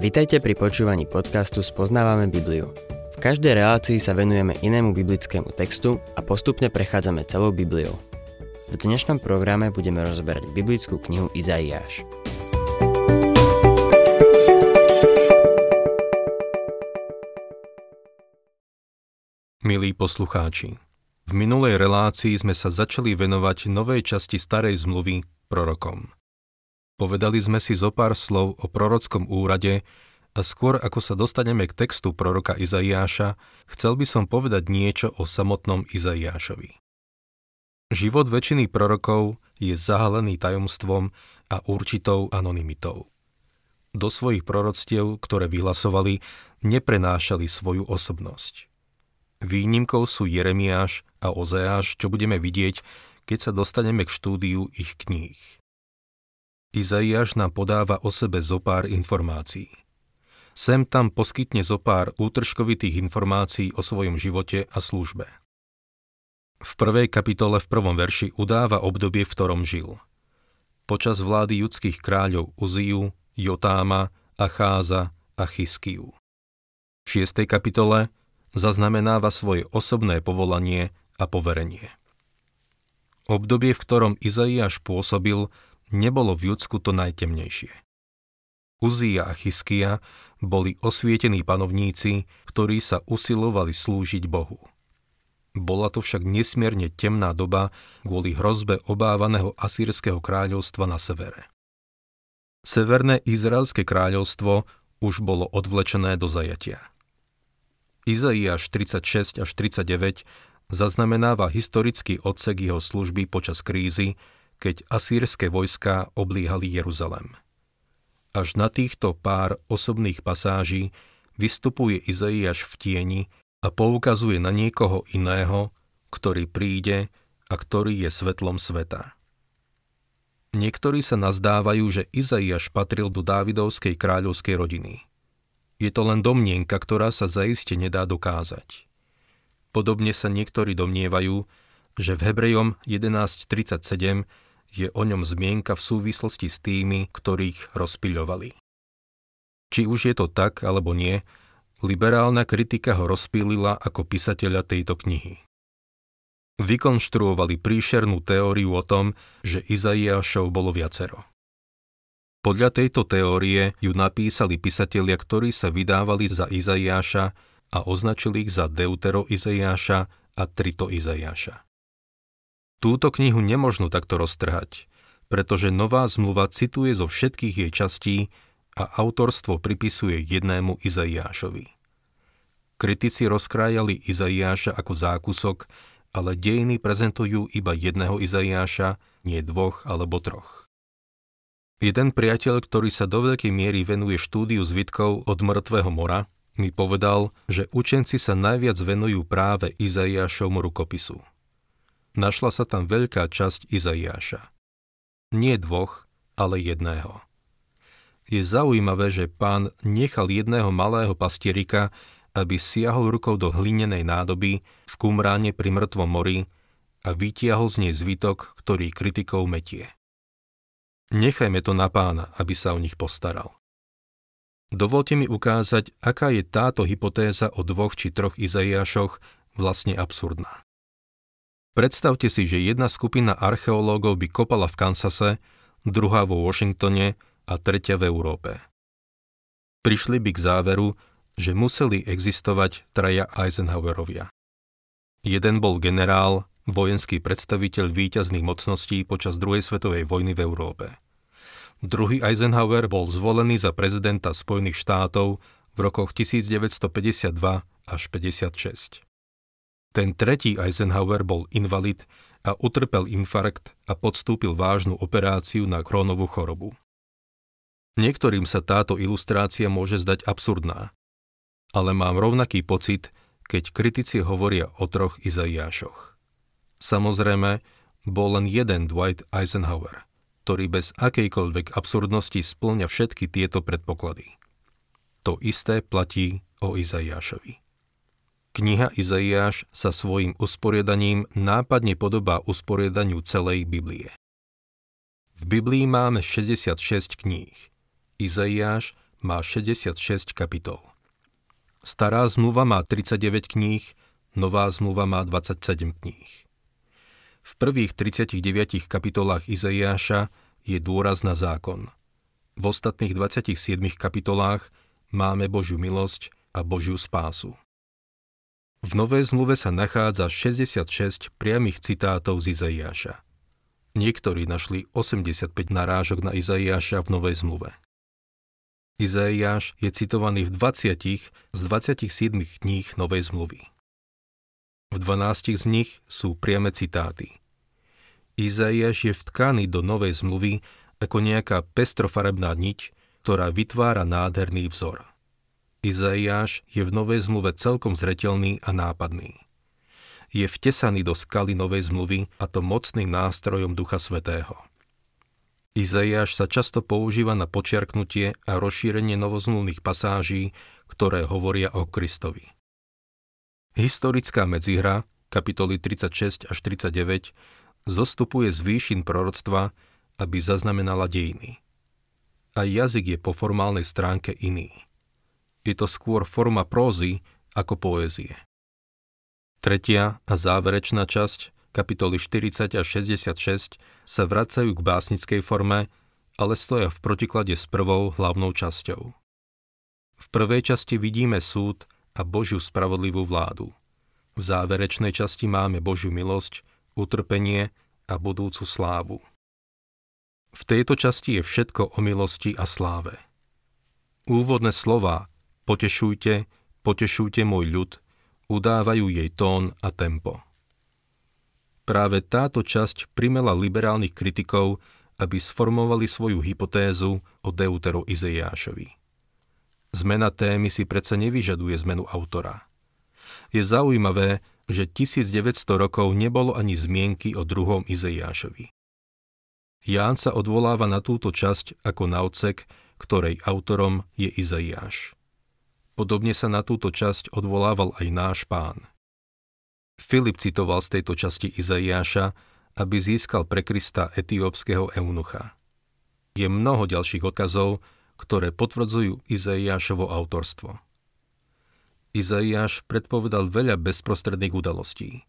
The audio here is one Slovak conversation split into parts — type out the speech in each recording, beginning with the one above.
Vitajte pri počúvaní podcastu Spoznávame Bibliu. V každej relácii sa venujeme inému biblickému textu a postupne prechádzame celou Bibliou. V dnešnom programe budeme rozoberať biblickú knihu Izaiáš. Milí poslucháči, v minulej relácii sme sa začali venovať novej časti starej zmluvy prorokom. Povedali sme si zo pár slov o prorockom úrade a skôr ako sa dostaneme k textu proroka Izaiáša, chcel by som povedať niečo o samotnom Izaiášovi. Život väčšiny prorokov je zahalený tajomstvom a určitou anonymitou. Do svojich proroctiev, ktoré vyhlasovali, neprenášali svoju osobnosť. Výnimkou sú Jeremiáš a Ozeáš, čo budeme vidieť, keď sa dostaneme k štúdiu ich kníh. Izaiáš nám podáva o sebe zopár informácií. Sem tam poskytne zopár útržkovitých informácií o svojom živote a službe. V prvej kapitole v prvom verši udáva obdobie, v ktorom žil. Počas vlády judských kráľov Uziu, Jotáma, Acháza a Chizkiju. V 6. kapitole zaznamenáva svoje osobné povolanie a poverenie. Obdobie, v ktorom Izaiáš pôsobil, nebolo v Judsku to najtemnejšie. Uzija a Chizkija boli osvietení panovníci, ktorí sa usilovali slúžiť Bohu. Bola to však nesmierne temná doba kvôli hrozbe obávaného Asýrského kráľovstva na severe. Severné Izraelské kráľovstvo už bolo odvlečené do zajatia. Izaiáš 36 až 39 zaznamenáva historický odsek jeho služby počas krízy, keď asýrske vojská oblíhali Jeruzalem. Až na týchto pár osobných pasáží vystupuje Izaiáš v tieni a poukazuje na niekoho iného, ktorý príde a ktorý je svetlom sveta. Niektorí sa nazdávajú, že Izaiáš patril do Dávidovskej kráľovskej rodiny. Je to len domnienka, ktorá sa zaiste nedá dokázať. Podobne sa niektorí domnievajú, že v Hebrejom 11.37 je o ňom zmienka v súvislosti s tými, ktorých rozpyľovali. Či už je to tak, alebo nie, liberálna kritika ho rozpýlila ako pisateľa tejto knihy. Vykonštruovali príšernú teóriu o tom, že Izaiášov bolo viacero. Podľa tejto teórie ju napísali pisatelia, ktorí sa vydávali za Izaiáša a označili ich za Deutero-Izaiáša a Trito-Izaiáša. Túto knihu nemožno takto roztrhať, pretože nová zmluva cituje zo všetkých jej častí a autorstvo pripisuje jednému Izaiášovi. Kritici rozkrájali Izaiáša ako zákusok, ale dejiny prezentujú iba jedného Izaiáša, nie dvoch alebo troch. Jeden priateľ, ktorý sa do veľkej miery venuje štúdiu zvitkov od Mŕtvého mora, mi povedal, že učenci sa najviac venujú práve Izaiášovmu rukopisu. Našla sa tam veľká časť Izaiáša. Nie dvoch, ale jedného. Je zaujímavé, že Pán nechal jedného malého pastierika, aby siahol rukou do hlinenej nádoby v Kumráne pri Mŕtvom mori a vytiahol z nej zvitok, ktorý kritikou metie. Nechajme to na Pána, aby sa o nich postaral. Dovolte mi ukázať, aká je táto hypotéza o dvoch či troch Izaiášoch vlastne absurdná. Predstavte si, že jedna skupina archeológov by kopala v Kansase, druhá vo Washingtone a tretia v Európe. Prišli by k záveru, že museli existovať traja Eisenhowerovia. Jeden bol generál, vojenský predstaviteľ víťazných mocností počas druhej svetovej vojny v Európe. Druhý Eisenhower bol zvolený za prezidenta Spojených štátov v rokoch 1952 až 56. Ten tretí Eisenhower bol invalid a utrpel infarkt a podstúpil vážnu operáciu na Crohnovú chorobu. Niektorým sa táto ilustrácia môže zdať absurdná, ale mám rovnaký pocit, keď kritici hovoria o troch Izaiášoch. Samozrejme, bol len jeden Dwight Eisenhower, ktorý bez akejkoľvek absurdnosti spĺňa všetky tieto predpoklady. To isté platí o Izaiášovi. Kniha Izaiáš sa svojim usporiadaním nápadne podobá usporiadaniu celej Biblie. V Biblii máme 66 kníh. Izaiáš má 66 kapitol. Stará zmluva má 39 kníh, nová zmluva má 27 kníh. V prvých 39 kapitolách Izaiáša je dôraz na zákon. V ostatných 27 kapitolách máme Božiu milosť a Božiu spásu. V Novej zmluve sa nachádza 66 priamých citátov z Izaiáša. Niektorí našli 85 narážok na Izaiáša v Novej zmluve. Izaiáš je citovaný v 20 z 27 kníh Novej zmluvy. V 12 z nich sú priame citáty. Izaiáš je vtkány do Novej zmluvy ako nejaká pestrofarebná niť, ktorá vytvára nádherný vzor. Izaiáš je v Novej zmluve celkom zreteľný a nápadný. Je vtesaný do skaly Novej zmluvy, a to mocným nástrojom Ducha Svätého. Izaiáš sa často používa na počiarknutie a rozšírenie novozmluvných pasáží, ktoré hovoria o Kristovi. Historická medzihra, kapitoly 36 až 39, zostupuje z výšin proroctva, aby zaznamenala dejiny. A jazyk je po formálnej stránke iný. Je to skôr forma prózy ako poézie. Tretia a záverečná časť, kapitoly 40 až 66, sa vracajú k básnickej forme, ale stoja v protiklade s prvou hlavnou časťou. V prvej časti vidíme súd a Božiu spravodlivú vládu. V záverečnej časti máme Božiu milosť, utrpenie a budúcu slávu. V tejto časti je všetko o milosti a sláve. Úvodné slová potešujte, potešujte môj ľud, udávajú jej tón a tempo. Práve táto časť primela liberálnych kritikov, aby sformovali svoju hypotézu o Deutero-Izaiášovi. Zmena témy si predsa nevyžaduje zmenu autora. Je zaujímavé, že 1900 rokov nebolo ani zmienky o druhom Izaiášovi. Ján sa odvoláva na túto časť ako na odsek, ktorej autorom je Izaiáš. Podobne sa na túto časť odvolával aj náš Pán. Filip citoval z tejto časti Izaiáša, aby získal pre Krista etiópskeho eunucha. Je mnoho ďalších odkazov, ktoré potvrdzujú Izaiášovo autorstvo. Izaiáš predpovedal veľa bezprostredných udalostí.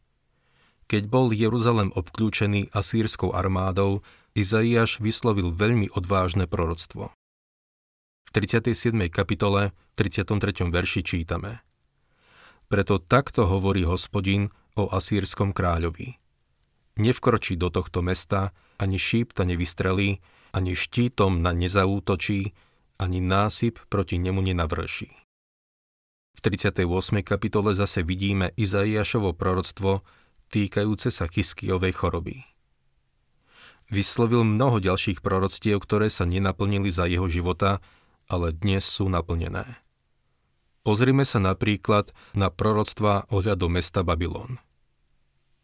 Keď bol Jeruzalém obklúčený asýrskou armádou, Izaiáš vyslovil veľmi odvážne proroctvo. V 37. kapitole, 33. verši čítame: Preto takto hovorí Hospodin o asýrskom kráľovi. Nevkročí do tohto mesta, ani šípta nevystrelí, ani štítom na nezaútočí, ani násyp proti nemu nenavrší. V 38. kapitole zase vidíme Izaiášovo proroctvo týkajúce sa Chizkijovej choroby. Vyslovil mnoho ďalších proroctiev, ktoré sa nenaplnili za jeho života, ale dnes sú naplnené. Pozrime sa napríklad na proroctvá ohľadom mesta Babylon.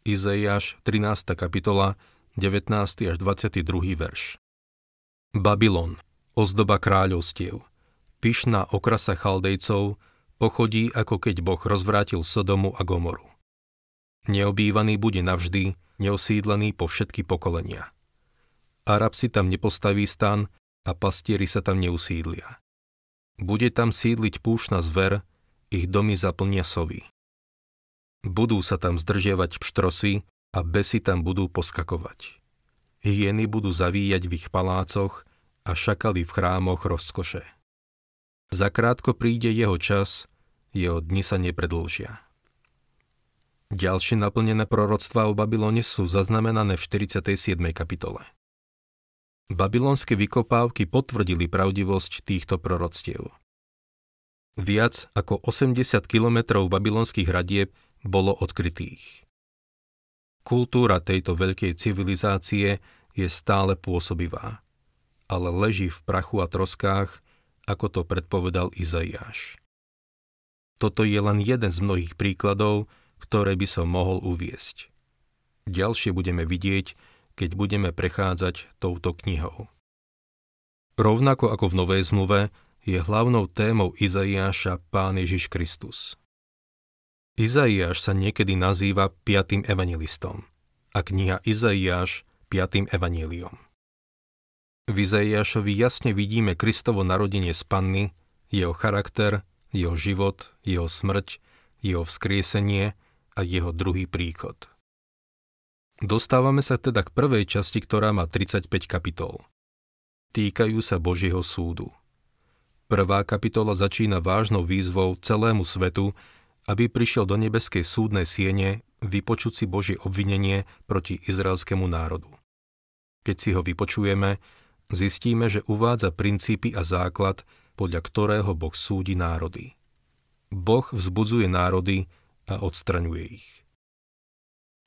Izaiáš 13. kapitola, 19. až 22. verš. Babylon, ozdoba kráľovstiev, pyšná okrasa Chaldejcov, pochodí ako keď Boh rozvrátil Sodomu a Gomoru. Neobývaný bude navždy, neosídlený po všetky pokolenia. Arab si tam nepostaví stan a pastieri sa tam neusídlia. Bude tam sídliť púšna zver, ich domy zaplnia sovy. Budú sa tam zdržiavať pštrosy a besy tam budú poskakovať. Hyeny budú zavíjať v ich palácoch a šakali v chrámoch rozkoše. Zakrátko príde jeho čas, jeho dni sa nepredĺžia. Ďalšie naplnené proroctvá o Babylone sú zaznamenané v 47. kapitole. Babylonské vykopávky potvrdili pravdivosť týchto proroctiev. Viac ako 80 kilometrov babylonských hradieb bolo odkrytých. Kultúra tejto veľkej civilizácie je stále pôsobivá, ale leží v prachu a troskách, ako to predpovedal Izaiáš. Toto je len jeden z mnohých príkladov, ktoré by som mohol uviesť. Ďalšie budeme vidieť, keď budeme prechádzať touto knihou. Rovnako ako v Novej zmluve je hlavnou témou Izaiáša Pán Ježiš Kristus. Izaiáš sa niekedy nazýva 5. evanjelistom a kniha Izaiáš 5. evanjeliom. V Izaiášovi jasne vidíme Kristovo narodenie z Panny, jeho charakter, jeho život, jeho smrť, jeho vzkriesenie a jeho druhý príchod. Dostávame sa teda k prvej časti, ktorá má 35 kapitol. Týkajú sa Božieho súdu. Prvá kapitola začína vážnou výzvou celému svetu, aby prišiel do nebeskej súdnej siene vypočuť si Božie obvinenie proti izraelskému národu. Keď si ho vypočujeme, zistíme, že uvádza princípy a základ, podľa ktorého Boh súdi národy. Boh vzbudzuje národy a odstraňuje ich.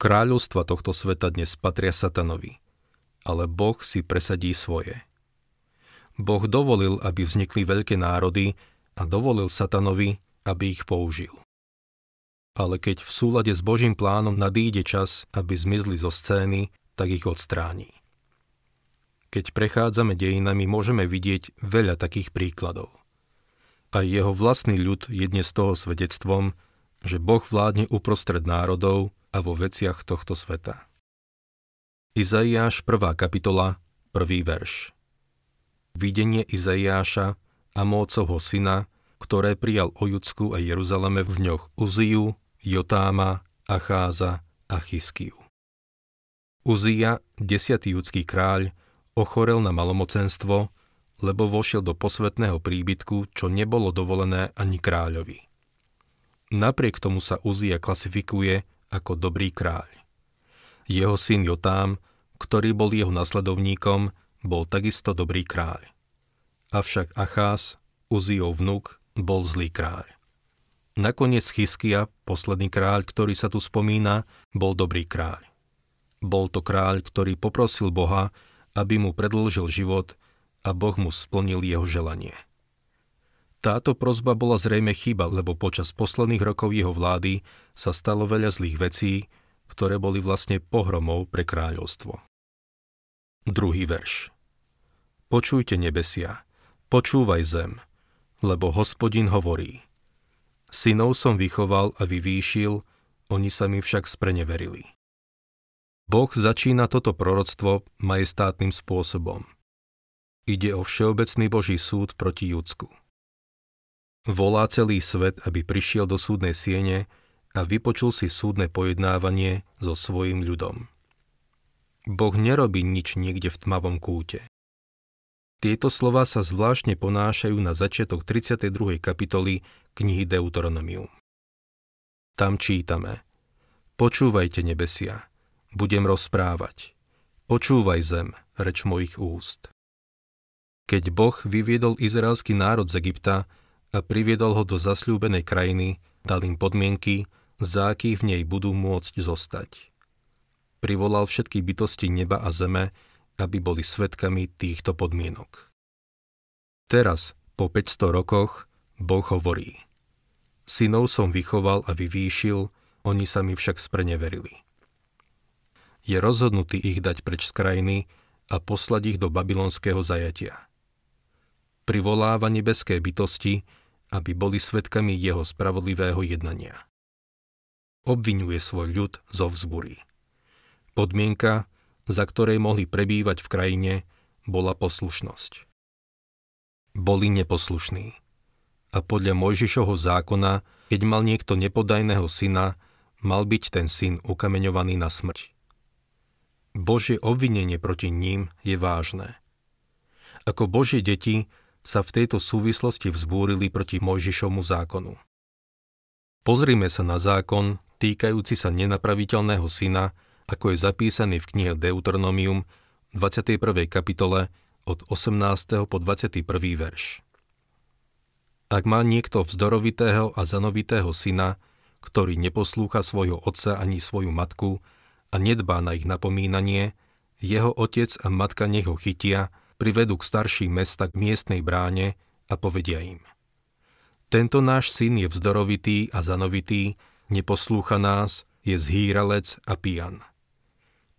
Kráľovstva tohto sveta dnes patria satanovi, ale Boh si presadí svoje. Boh dovolil, aby vznikli veľké národy a dovolil satanovi, aby ich použil. Ale keď v súlade s Božím plánom nadíde čas, aby zmizli zo scény, tak ich odstráni. Keď prechádzame dejinami, môžeme vidieť veľa takých príkladov. Aj jeho vlastný ľud je dnes toho svedectvom, že Boh vládne uprostred národov a vo veciach tohto sveta. Izaiáš 1. kapitola, 1. verš. Videnie Izaiáša, Amócovho syna, ktoré prijal o Judsku a Jeruzaleme v dňoch Uziu, Jotáma, Acháza a Chizkiju. Uzija, 10. judský kráľ, ochorel na malomocenstvo, lebo vošiel do posvetného príbytku, čo nebolo dovolené ani kráľovi. Napriek tomu sa Uzija klasifikuje ako dobrý kráľ. Jeho syn Jotám, ktorý bol jeho nasledovníkom, bol takisto dobrý kráľ. Avšak Acház, Uzijov vnuk, bol zlý kráľ. Nakoniec Chizkija, posledný kráľ, ktorý sa tu spomína, bol dobrý kráľ. Bol to kráľ, ktorý poprosil Boha, aby mu predĺžil život, a Boh mu splnil jeho želanie. Táto prosba bola zrejme chyba, lebo počas posledných rokov jeho vlády sa stalo veľa zlých vecí, ktoré boli vlastne pohromou pre kráľovstvo. 2. verš. Počujte nebesia, počúvaj zem, lebo Hospodin hovorí. Synov som vychoval a vyvýšil, oni sa mi však spreneverili. Boh začína toto proroctvo majestátnym spôsobom. Ide o všeobecný Boží súd proti Judsku. Volá celý svet, aby prišiel do súdnej siene a vypočul si súdne pojednávanie so svojím ľudom. Boh nerobí nič niekde v tmavom kúte. Tieto slová sa zvláštne ponášajú na začiatok 32. kapitoly knihy Deuteronomium. Tam čítame: Počúvajte nebesia, budem rozprávať. Počúvaj zem, reč mojich úst. Keď Boh vyviedol izraelský národ z Egypta a priviedol ho do zasľúbenej krajiny, dal im podmienky, za akých v nej budú môcť zostať. Privolal všetky bytosti neba a zeme, aby boli svedkami týchto podmienok. Teraz, po 500 rokoch, Boh hovorí. Synov som vychoval a vyvýšil, oni sa mi však spreneverili. Je rozhodnutý ich dať preč z krajiny a poslať ich do babylonského zajatia. Privoláva nebeské bytosti, aby boli svedkami jeho spravodlivého jednania. Obvinuje svoj ľud zo vzbúry. Podmienka, za ktorej mohli prebývať v krajine, bola poslušnosť. Boli neposlušní. A podľa Mojžišovho zákona, keď mal niekto nepodajného syna, mal byť ten syn ukameňovaný na smrť. Božie obvinenie proti ním je vážne. Ako Božie deti sa v tejto súvislosti vzbúrili proti Mojžišovmu zákonu. Pozrime sa na zákon týkajúci sa nenapraviteľného syna, ako je zapísaný v knihe Deuteronomium v 21. kapitole od 18. po 21. verš. Ak má niekto vzdorovitého a zanovitého syna, ktorý neposlúcha svojho otca ani svoju matku a nedbá na ich napomínanie, jeho otec a matka nech ho chytia, privedú k starším mesta k miestnej bráne a povedia im: Tento náš syn je vzdorovitý a zanovitý, neposlúcha nás, je zhýralec a pijan.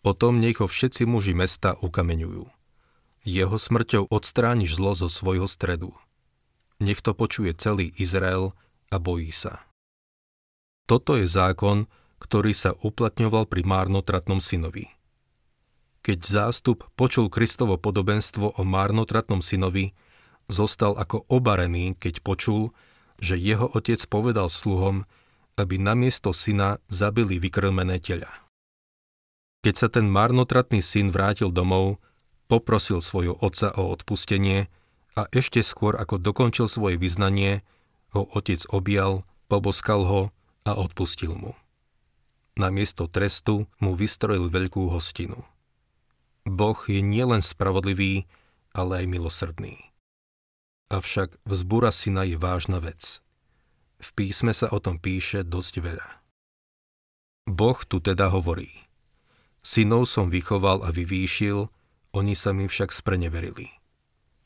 Potom nech ho všetci muži mesta ukameňujú. Jeho smrťou odstrániš zlo zo svojho stredu. Nech to počuje celý Izrael a bojí sa. Toto je zákon, ktorý sa uplatňoval pri márnotratnom synovi. Keď zástup počul Kristovo podobenstvo o marnotratnom synovi, zostal ako obarený, keď počul, že jeho otec povedal sluhom, aby namiesto syna zabili vykrmené teľa. Keď sa ten marnotratný syn vrátil domov, poprosil svojho otca o odpustenie a ešte skôr, ako dokončil svoje vyznanie, ho otec objal, poboskal ho a odpustil mu. Namiesto trestu mu vystrojil veľkú hostinu. Boh je nielen spravodlivý, ale aj milosrdný. Avšak vzbúra syna je vážna vec. V písme sa o tom píše dosť veľa. Boh tu teda hovorí: synov som vychoval a vyvýšil, oni sa mi však spreneverili.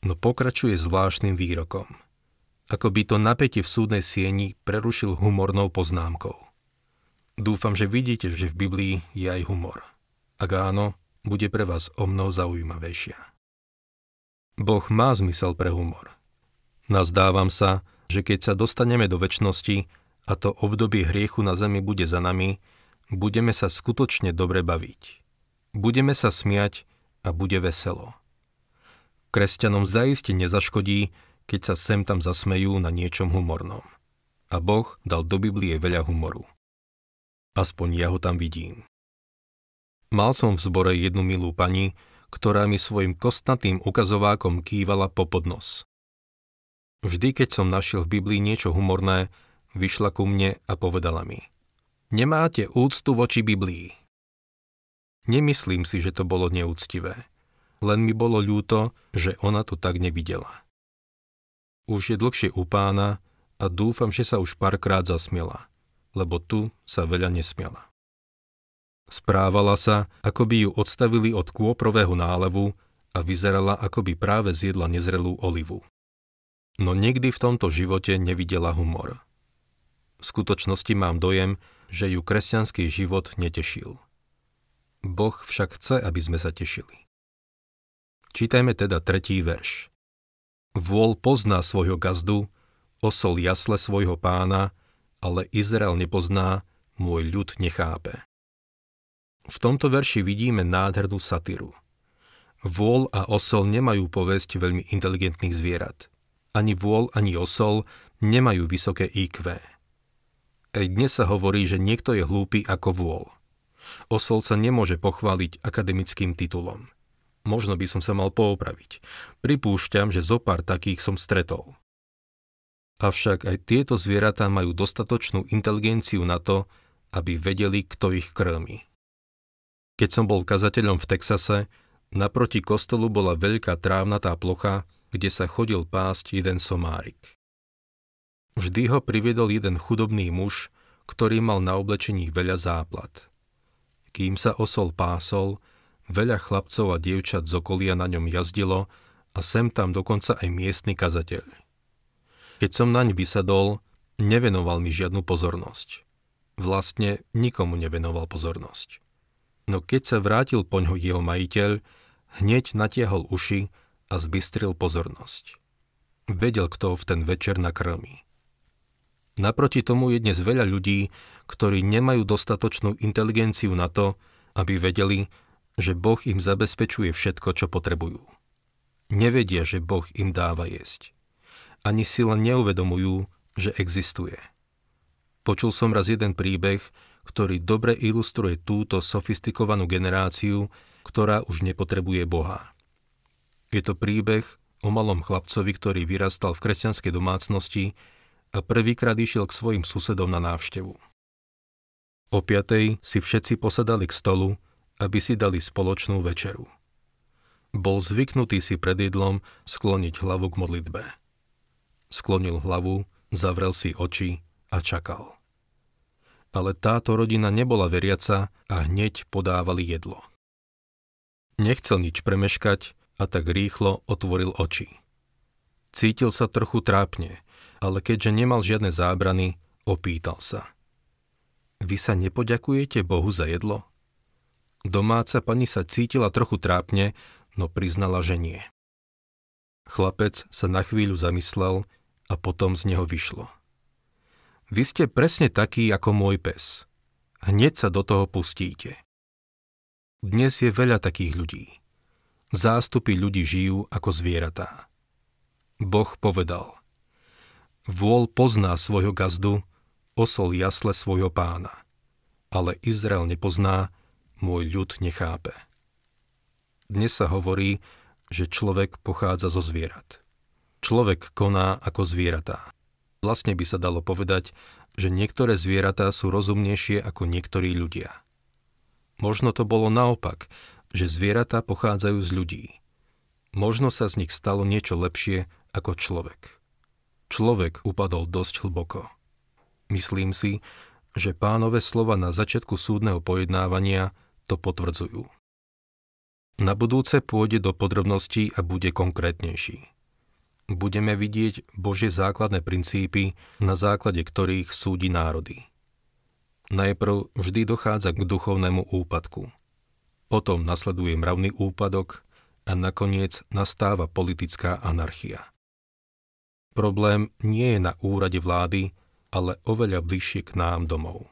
No pokračuje zvláštnym výrokom. Ako by to napätie v súdnej sieni prerušil humornou poznámkou. Dúfam, že vidíte, že v Biblii je aj humor. Ak áno, bude pre vás o mnoho zaujímavejšia. Boh má zmysel pre humor. Nazdávam sa, že keď sa dostaneme do večnosti a to obdobie hriechu na zemi bude za nami, budeme sa skutočne dobre baviť. Budeme sa smiať a bude veselo. Kresťanom zaiste nezaškodí, keď sa sem tam zasmejú na niečom humornom. A Boh dal do Biblie veľa humoru. Aspoň ja ho tam vidím. Mal som v zbore jednu milú pani, ktorá mi svojim kostnatým ukazovákom kývala po podnos. Vždy, keď som našiel v Biblii niečo humorné, vyšla ku mne a povedala mi: nemáte úctu voči Biblii. Nemyslím si, že to bolo neúctivé. Len mi bolo ľúto, že ona to tak nevidela. Už je dlhšie u pána a dúfam, že sa už párkrát zasmiela, lebo tu sa veľa nesmiela. Správala sa, ako by ju odstavili od kôprového nálevu a vyzerala, ako by práve zjedla nezrelú olivu. No nikdy v tomto živote nevidela humor. V skutočnosti mám dojem, že ju kresťanský život netešil. Boh však chce, aby sme sa tešili. Čítajme teda 3. verš. Vôl pozná svojho gazdu, osol jasle svojho pána, ale Izrael nepozná, môj ľud nechápe. V tomto verši vidíme nádhernú satíru. Vôl a osol nemajú povesť veľmi inteligentných zvierat. Ani vôl, ani osol nemajú vysoké IQ. Aj dnes sa hovorí, že niekto je hlúpy ako vôl. Osol sa nemôže pochváliť akademickým titulom. Možno by som sa mal poopraviť. Pripúšťam, že zopár takých som stretol. Avšak aj tieto zvieratá majú dostatočnú inteligenciu na to, aby vedeli, kto ich krmi. Keď som bol kazateľom v Texase, naproti kostolu bola veľká trávnatá plocha, kde sa chodil pásť jeden somárik. Vždy ho priviedol jeden chudobný muž, ktorý mal na oblečení veľa záplat. Kým sa osol pásol, veľa chlapcov a dievčat z okolia na ňom jazdilo a sem tam dokonca aj miestny kazateľ. Keď som naň vysadol, nevenoval mi žiadnu pozornosť. Vlastne nikomu nevenoval pozornosť. No keď sa vrátil poňho jeho majiteľ, hneď natiahol uši a zbystril pozornosť. Vedel, kto v ten večer nakrmi. Naproti tomu je dnes veľa ľudí, ktorí nemajú dostatočnú inteligenciu na to, aby vedeli, že Boh im zabezpečuje všetko, čo potrebujú. Nevedia, že Boh im dáva jesť. Ani si len neuvedomujú, že existuje. Počul som raz jeden príbeh, ktorý dobre ilustruje túto sofistikovanú generáciu, ktorá už nepotrebuje Boha. Je to príbeh o malom chlapcovi, ktorý vyrastal v kresťanskej domácnosti a prvýkrát išiel k svojim susedom na návštevu. O 5:00 si všetci posadali k stolu, aby si dali spoločnú večeru. Bol zvyknutý si pred jedlom skloniť hlavu k modlitbe. Sklonil hlavu, zavrel si oči a čakal. Ale táto rodina nebola veriaca a hneď podávali jedlo. Nechcel nič premeškať a tak rýchlo otvoril oči. Cítil sa trochu trápne, ale keďže nemal žiadne zábrany, opýtal sa: vy sa nepoďakujete Bohu za jedlo? Domáca pani sa cítila trochu trápne, no priznala, že nie. Chlapec sa na chvíľu zamyslel a potom z neho vyšlo: vy ste presne taký ako môj pes. Hneď sa do toho pustíte. Dnes je veľa takých ľudí. Zástupy ľudí žijú ako zvieratá. Boh povedal: Vôl pozná svojho gazdu, osol jasle svojho pána. Ale Izrael nepozná, môj ľud nechápe. Dnes sa hovorí, že človek pochádza zo zvierat. Človek koná ako zvieratá. Vlastne by sa dalo povedať, že niektoré zvieratá sú rozumnejšie ako niektorí ľudia. Možno to bolo naopak, že zvieratá pochádzajú z ľudí. Možno sa z nich stalo niečo lepšie ako človek. Človek upadol dosť hlboko. Myslím si, že Pánove slova na začiatku súdneho pojednávania to potvrdzujú. Na budúce pôjde do podrobností a bude konkrétnejší. Budeme vidieť Božie základné princípy, na základe ktorých súdi národy. Najprv vždy dochádza k duchovnému úpadku. Potom nasleduje mravný úpadok a nakoniec nastáva politická anarchia. Problém nie je na úrade vlády, ale oveľa bližšie k nám domov.